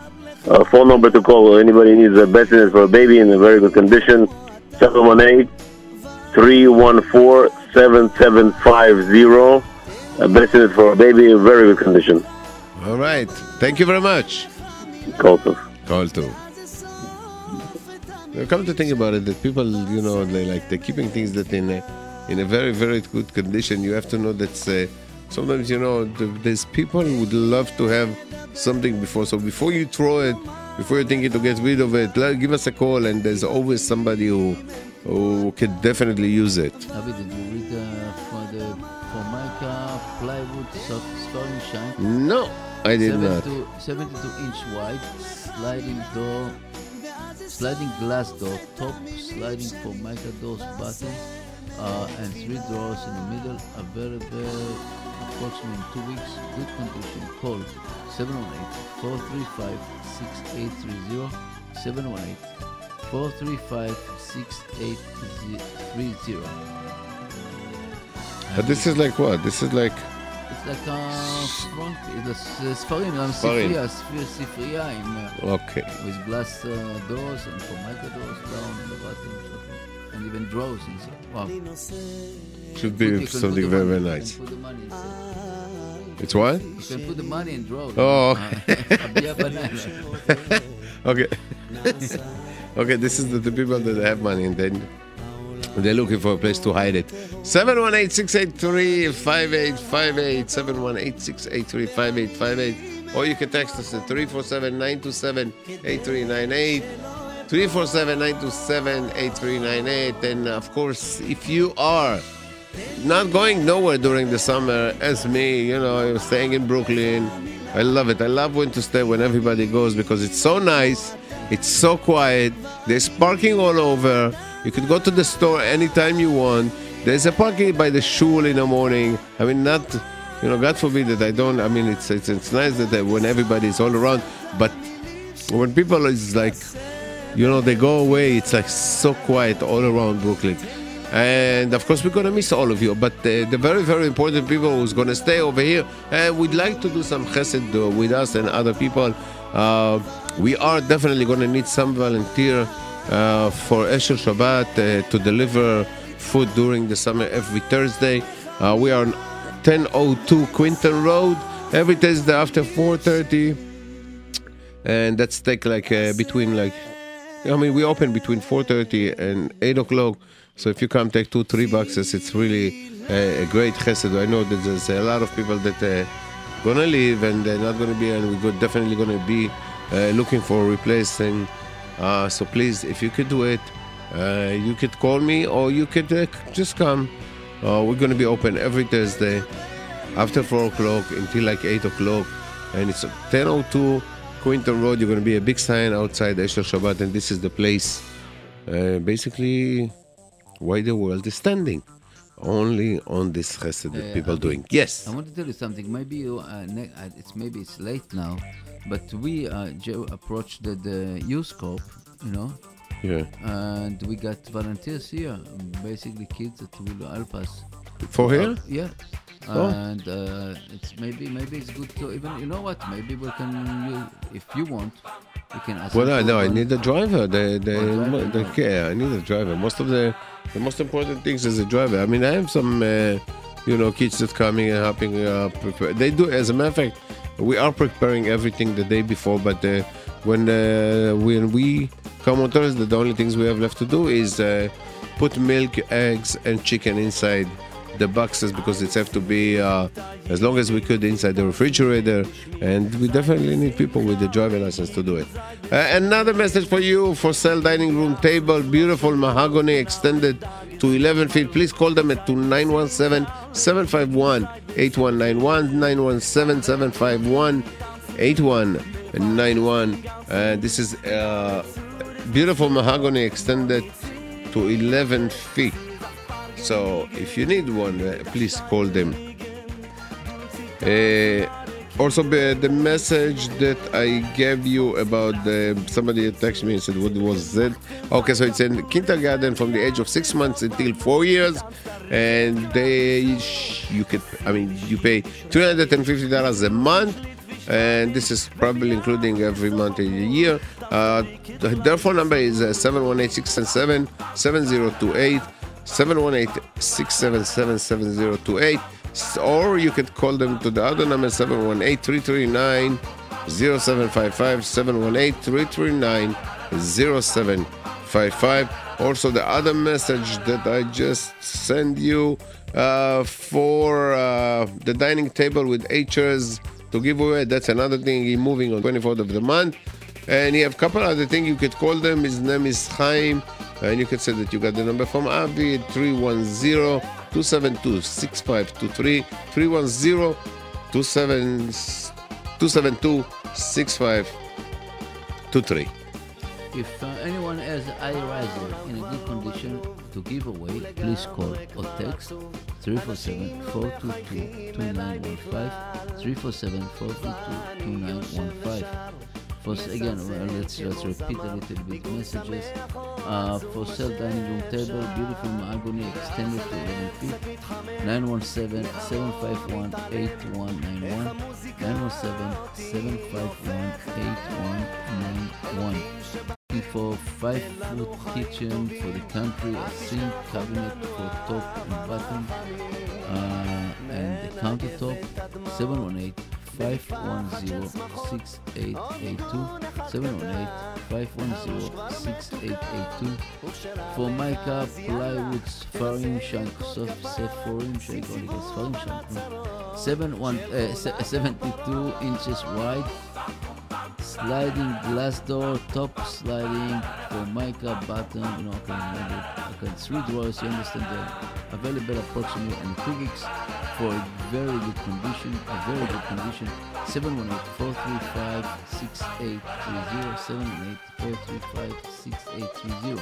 Uh, phone number to call. Anybody needs a bassinet for a baby in a very good condition. seven one eight, three one four, seven seven five zero. A bassinet for a baby in very good condition. All right. Thank you very much. Call to. Call to. Come to think about it, that people, you know, they like they're keeping things that in a, in a very, very good condition. You have to know that uh, sometimes, you know, there's people who would love to have something before. So before you throw it, before you're thinking to get rid of it, give us a call, and there's always somebody who who can definitely use it. Avi, did you read uh, for the Formica plywood starting shine? No, I did not. seventy-two inch wide, sliding door, sliding glass door, top sliding Formica doors, bottom, uh, and three drawers in the middle. Available approximately in two weeks. Good condition. Call seven one eight, four three five, six eight three zero, seven one eight, four three five, six eight three zero. But this is like what? This is like... It's like a front... It's a Sfarim, I'm Sifriya, Sifriya, okay. With glass uh, doors and Formica doors down in the bottom, and even drawers inside. Wow. Should be something very, very nice. It's what? You can put the money in drawers. Oh. Okay. Okay, this is the, the people that have money and then they're looking for a place to hide it. seven one eight, six eight three, five eight five eight. seven one eight, six eight three, five eight five eight. Or you can text us at three four seven, nine two seven, eight three nine eight. three four seven, nine two seven, eight three nine eight. And of course, if you are not going nowhere during the summer, as me, you know, I was staying in Brooklyn. I love it. I love winter stay when everybody goes because it's so nice. It's so quiet. There's parking all over. You could go to the store anytime you want. There's a parking by the shul in the morning. I mean, not, you know, God forbid that I don't. I mean, it's it's, it's nice that I, when everybody's all around. But when people is like, you know, they go away, it's like so quiet all around Brooklyn. And of course, we're going to miss all of you. But uh, the very, very important people who's going to stay over here, and uh, we'd like to do some chesed uh, with us and other people. Uh, we are definitely going to need some volunteer uh, for Eshel Shabbat uh, to deliver food during the summer every Thursday. Uh, we are on ten oh two Quinton Road every Thursday after four thirty. And that's take like uh, between like, I mean, we open between four thirty and eight o'clock. So if you come, take two, three boxes. It's really a, a great chesed. I know that there's a lot of people that are uh, going to leave and they're not going to be, and we're definitely going to be uh, looking for a replacement. Uh, so please, if you could do it, uh, you could call me or you could uh, just come. Uh, we're going to be open every Thursday. after four o'clock until like eight o'clock, and it's ten oh two Quinton Road. You're going to be a big sign outside Eshel Shabbat, and this is the place, uh, basically, why the world is standing. Only on this chesed that uh, people are doing. Yes. I want to tell you something. Maybe you, uh, ne- it's maybe it's late now, but we uh, Joe approached the, the youth corp, you know. Yeah. And we got volunteers here, basically kids that will help us. For here? Yeah. Oh. And uh, it's maybe maybe it's good to even, you know what? Maybe we can you, if you want. You can ask. Well, no, no, I need a driver. The the, driver, the, the yeah, I need a driver. Most of the the most important things is a driver. I mean, I have some, uh, you know, kids that coming and helping. Uh, prepare. They do. As a matter of fact, we are preparing everything the day before. But uh, when uh, when we come on Thursday, the only things we have left to do is uh, put milk, eggs, and chicken inside the boxes, because it have to be uh, as long as we could inside the refrigerator, and we definitely need people with the driving license to do it. Uh, another message for you, for sale dining room table, beautiful mahogany, extended to eleven feet. Please call them at nine one seven, seven five one, eight one nine one, nine one seven, seven five one, eight one nine one. Uh, this is uh, beautiful mahogany extended to eleven feet. So if you need one, uh, please call them. Uh, also, uh, the message that I gave you about uh, somebody texted me and said, what was that? Okay, so it's in kindergarten from the age of six months until four years, and they you could I mean you pay two hundred fifty dollars a month, and this is probably including every month in the year. Uh, their phone number is uh, seven one eight, six seven seven, seven zero two eight. seven one eight, six seven seven, seven zero two eight, or you could call them to the other number, seven one eight, three three nine, zero seven five five, seven one eight, three three nine, zero seven five five. Also, the other message that I just sent you uh, for uh, the dining table with eight chairs to give away, that's another thing. He's moving on twenty-fourth of the month. And you have a couple other things you could call them. His name is Chaim. And you could say that you got the number from Avi, three one zero, two seven two, six five two three, three one zero, two seven two, six five two three. If uh, anyone has iRiser in a good condition to give away, please call or text three four seven, four two two, two nine one five, three four seven, four two two, two nine one five. For, again, well, let's let's repeat a little bit messages. Uh, for sale dining room table, beautiful mahogany, extended to eleven feet. nine one seven, seven five one, eight one nine one. nine one seven, seven five one, eight one nine one. For five foot kitchen for the country, a sink cabinet for top and bottom, uh, and the countertop, seven one eight, five one zero, six eight eight two, seven one eight, five one zero, six eight eight two. For my car, plywood, sfarim shank, soft, soft forum shank, only the sfarim shank, no? seventy-two inches wide, sliding glass door, top sliding, for my car, bottom, you know, I can remember, I can three drawers, you understand, they're available approximately in two weeks. For a very good condition, a very good condition, seven one eight, four three five, six eight three zero, seven one eight, four three five, six eight three zero.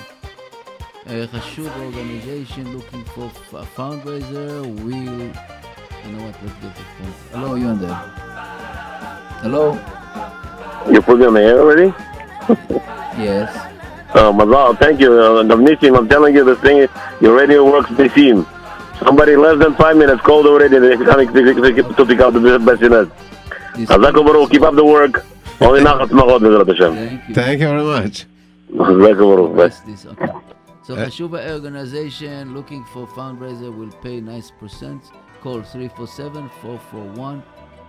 A Hashub organization looking for a fundraiser will, you know what, let's get the phone. Hello, you on there? Hello? You put me on the air already? Yes. Oh, Mazal, thank you. Uh, Nisim, I'm telling you this thing, your radio works, Nisim. Somebody less than five minutes called already. They're coming to pick up the best in us. Hazako Baruch, keep up the work. Only nachas machot, Bezrat Hashem. Thank you very much. Hazako Baruch. So Hashuba organization looking for fundraiser will pay nice percent. Call three four seven, four four one,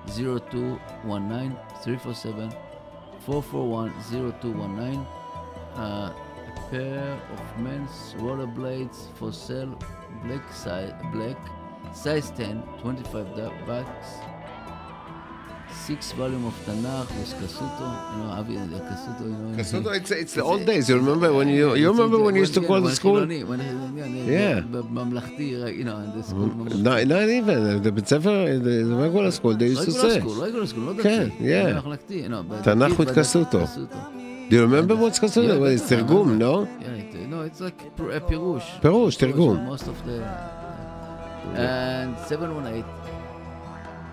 zero two one nine, three four seven, four four one, zero two one nine. Uh, a pair of men's rollerblades for sale. Black size, black size ten, twenty-five bucks. six volume of Tanakh with Kasuto. You know, Avi, Kasuto, you know. Kasuto, it's, it's the old days. You remember when you you remember when you used to call the school? Yeah. You know, the school. No, not even the Beit Sefer, the regular school. They used to say. Regular school, regular school. Yeah. Tanakh with Kasuto. Do you remember what's considered? Yeah, well, it's Tergum, no? Yeah, it, no, it's like a Pirush. Pirush, Tergum. Most of the... Uh, and seven one eight,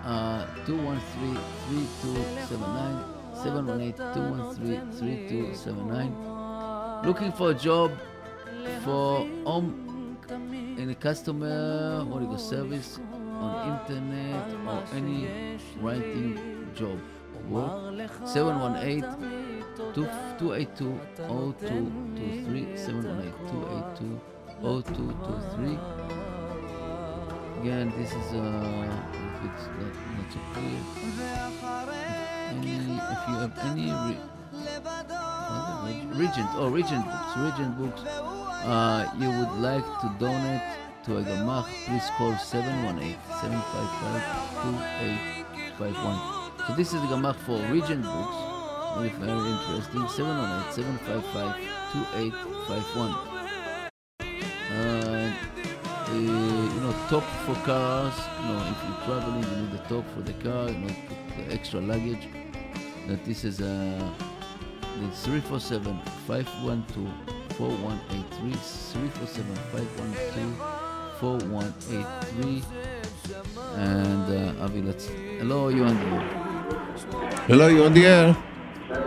uh, two one three, three two seven nine, seven one eight, two one three, three two seven nine. Looking for a job for home in a customer, Holy Ghost service, on internet, or any writing job. seven one eight, two eight two, zero two two three, seven one eight, two eight two, zero two two three. Again, this is uh, if it's not, not so clear. Any, if you have any re regent or oh, regent books, regent books, uh, you would like to donate to a gamach, please call seven one eight, seven five five, two eight five one. So this is the Gamach for Regent Books, very interesting, seven one eight, seven five five, two eight five one. And, uh, you know, top for cars, you know, if you're traveling, you need the top for the car, you know, put the extra luggage. That this is a three four seven, five one two, four one eight three, three four seven, five one two, four one eight three. And, uh, Avi, let's, hello, you're on the air. Hello, you on the air?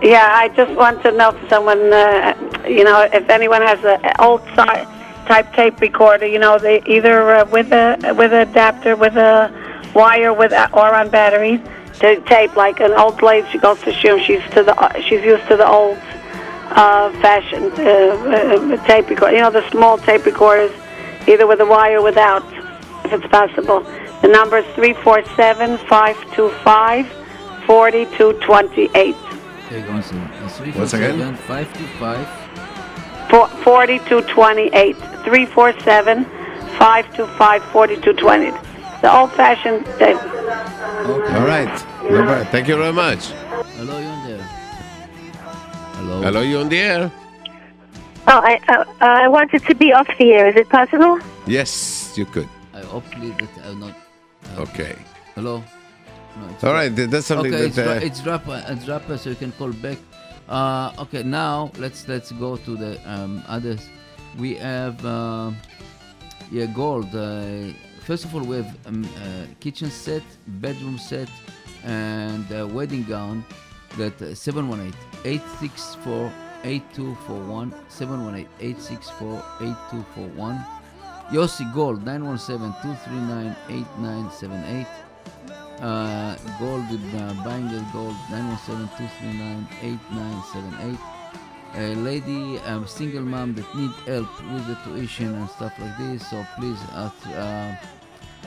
Yeah, I just want to know if someone, uh, you know, if anyone has an old type tape recorder, you know, they either uh, with a with an adapter, with a wire, with a, or on batteries to tape. Like an old lady, she goes to shul, she's to the she's used to the old uh, fashioned uh, tape recorder. You know, the small tape recorders, either with a wire or without, if it's possible. The number is three four seven five two five. forty-two twenty-eight. Once again? five two five. forty-two twenty-eight. three four seven, five two five, four two two zero. The old-fashioned tape. Okay. All right. Yeah. Thank you very much. Hello, you on the air. Hello. Hello, you on the air. Oh, I, uh, I wanted to be off the air. Is it possible? Yes, you could. I hope that I'll not... Uh, okay. Hello. No, all right, that's something okay, that... Okay, it's drop, uh, it's dropper, so you can call back. Uh, okay, now let's let's go to the um, others. We have, uh, yeah, gold. Uh, first of all, we have um, uh, kitchen set, bedroom set, and uh, wedding gown. That seven one eight, eight six four, eight two four one, seven one eight, eight six four, eight two four one. Yossi Gold, nine one seven, two three nine, eight nine seven eight. Uh, gold with uh, buying the gold nine one seven, two three nine, eight nine seven eight. A lady, um, single mom that need help with the tuition and stuff like this, so please uh, uh,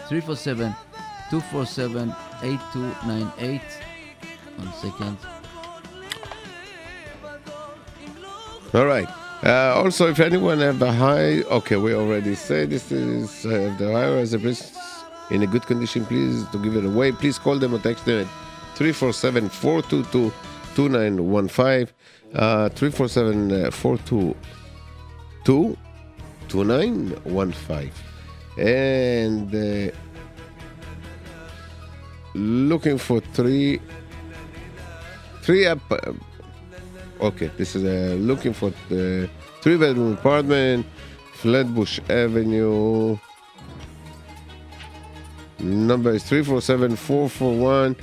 three four seven, two four seven, eight two nine eight. One second. All right. Uh, also, if anyone have a high, okay, we already say this is uh, the higher as a business in a good condition, please, to give it away. Please call them or text them at three four seven, four two two, two nine one five, uh, three four seven, four two two, two nine one five. And uh, looking for three, three up, uh, okay, this is uh, looking for the three-bedroom apartment, Flatbush Avenue. Number is three four seven, four four one,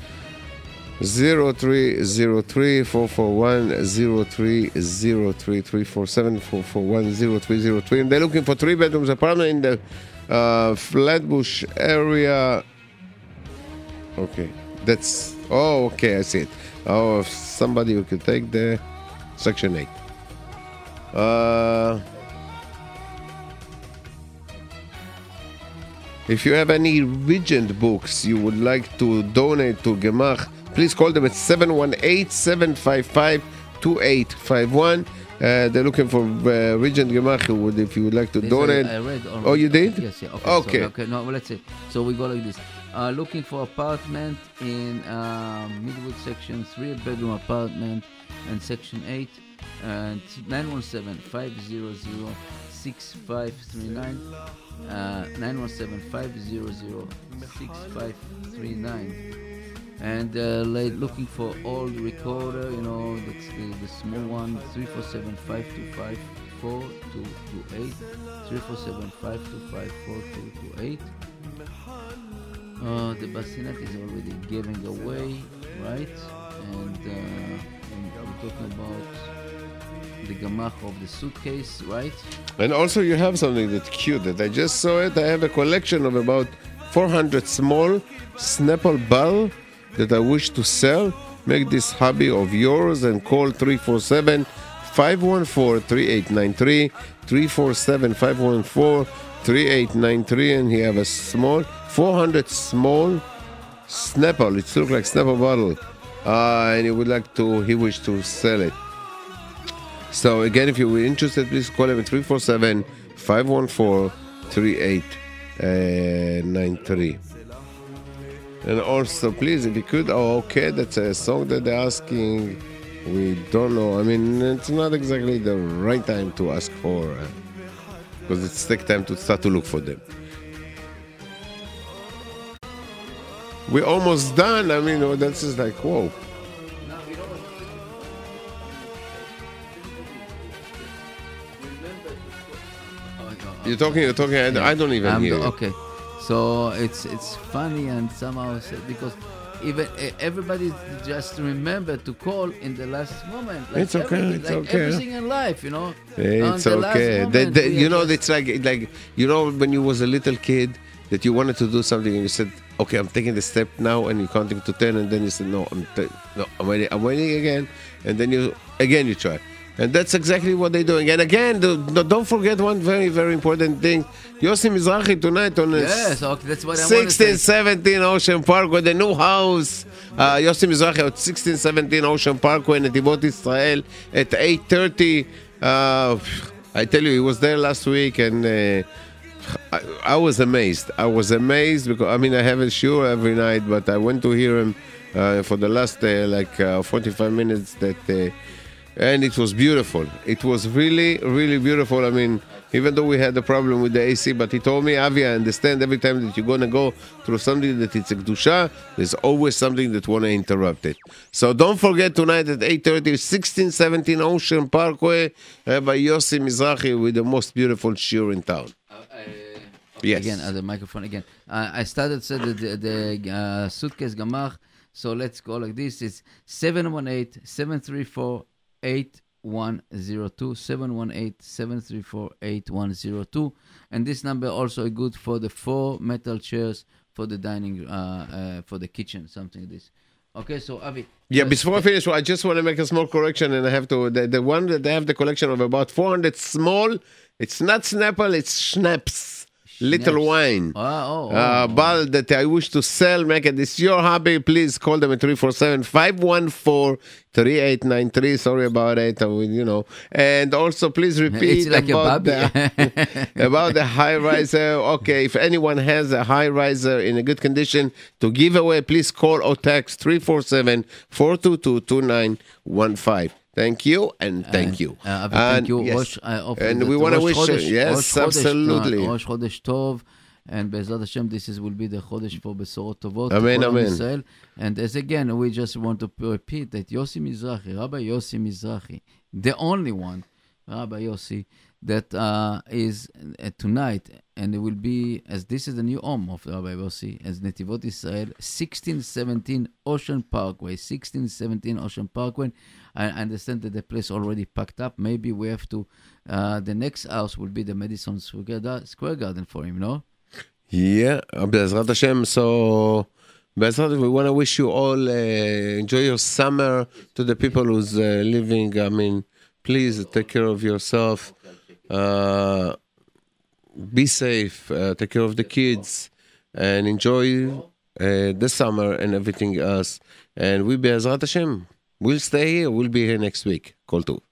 zero three zero three, four four one, zero three zero three, three four seven, four four one, zero three zero three. And they're looking for three bedrooms apartment in the uh, Flatbush area. Okay, that's, oh, okay, I see it. Oh, somebody who could take the Section eight. Uh... If you have any regent books you would like to donate to Gemach, please call them at seven one eight, seven five five, two eight five one. Uh, they're looking for uh, Regent Gemachu. If you would like to this donate, I, I read oh, you did? Okay, yes, yeah. Okay. Okay. So, okay. No, well, let's see. So we go like this. Uh, looking for apartment in uh, Midwood section three, bedroom apartment, and section eight, and nine one seven five zero zero six five three nine. Nine one seven five zero zero six five three nine. And uh, like looking for old recorder, you know, that's the, the small one, three four seven five two five four two two eight, three four seven five two five four two two eight. Uh, the bassinet is already giving away, right? And, uh, and we're talking about the gamach of the suitcase, right? And also, you have something that's cute that I just saw it. I have a collection of about four hundred small Snapple ball that I wish to sell. Make this hobby of yours and call three four seven, five one four, three eight nine three, three four seven, five one four, three eight nine three, and you have a small, four hundred small Snapple. It looks like Snapple bottle, uh, and he would like to, he wished to sell it. So again, if you were interested, please call him at three four seven, five one four, three eight nine three. And also, please, if you could, oh, okay, that's a song that they're asking. We don't know. I mean, it's not exactly the right time to ask for, uh, because it's take time to start to look for them. We're almost done. I mean, oh, that's just like, whoa. You're talking, you're talking, I don't, I don't even um, hear. Okay. So it's it's funny and somehow sad because even everybody just remember to call in the last moment. Like it's okay. It's like okay. Everything in life, you know. It's the okay. Moment, they, they, you know, it's like like you know when you was a little kid that you wanted to do something and you said, okay, I'm taking the step now, and you counting to ten, and then you said, no, I'm t- no, I'm waiting, I'm waiting again, and then you again you try. And that's exactly what they're doing. And again, do, do, don't forget one very, very important thing. Yossi Mizrahi tonight on yes, okay, that's what sixteen seventeen Ocean Parkway, the new house. Uh, Yossi Mizrahi at sixteen seventeen Ocean Parkway, Netivot Israel at eight thirty. Uh, I tell you, he was there last week, and uh, I, I was amazed. I was amazed because, I mean, I have a show every night, but I went to hear him uh, for the last, uh, like, uh, forty-five minutes that... Uh, And it was beautiful. It was really, really beautiful. I mean, even though we had a problem with the A C, but he told me, Avi, I understand every time that you're going to go through something that it's a Kedusha, there's always something that want to interrupt it. So don't forget tonight at eight thirty, sixteen seventeen Ocean Parkway, uh, by Yossi Mizrahi with the most beautiful shiur in town. Uh, uh, yes. Again, at uh, the microphone again. Uh, I started said that the, the uh, suitcase gamach, so let's go like this. It's seven one eight, seven three four eight one zero two seven one eight, seven three four, eight one zero two, and this number also good for the four metal chairs for the dining uh, uh for the kitchen, something like this. Okay, so Avi, yeah, before I finish, I just want to make a small correction, and I have to the, the one that they have the collection of about four hundred small, it's not Snapple, it's Schnapps. Little wine. Oh, oh, oh, uh, ball that I wish to sell, make it. It's your hobby. Please call them at three four seven, five one four, three eight nine three. Sorry about it. I mean, you know. And also, please repeat like about, the, about the high riser. Okay, if anyone has a high riser in a good condition to give away, please call or text three four seven, four two two, two nine one five. Thank you, and thank and, you. Uh, and thank you. Yes. Rosh, uh, and the, we want to wish, Chodesh, yes, Rosh absolutely. Rosh Chodesh Tov, and Be'ezrat Hashem, this is, will be the Chodesh for Besorot Tovot. Amen, amen. And as again, we just want to repeat that Yossi Mizrahi, Rabbi Yossi Mizrahi, the only one, Rabbi Yossi, that uh, is uh, tonight, and it will be, as this is the new home of Rabbi Yossi, as Netivot Israel, sixteen seventeen Ocean Parkway, sixteen seventeen Ocean Parkway. I understand that the place already packed up. Maybe we have to, uh, the next house will be the Madison Square Garden for him, no? Yeah, Be'ezrat Hashem, so... We want to wish you all uh, enjoy your summer. To the people who's uh, living, I mean, please take care of yourself. Uh, be safe, uh, take care of the kids, and enjoy uh, the summer and everything else. And we, Be'ezrat Hashem, we'll stay here. We'll be here next week. Kol tov.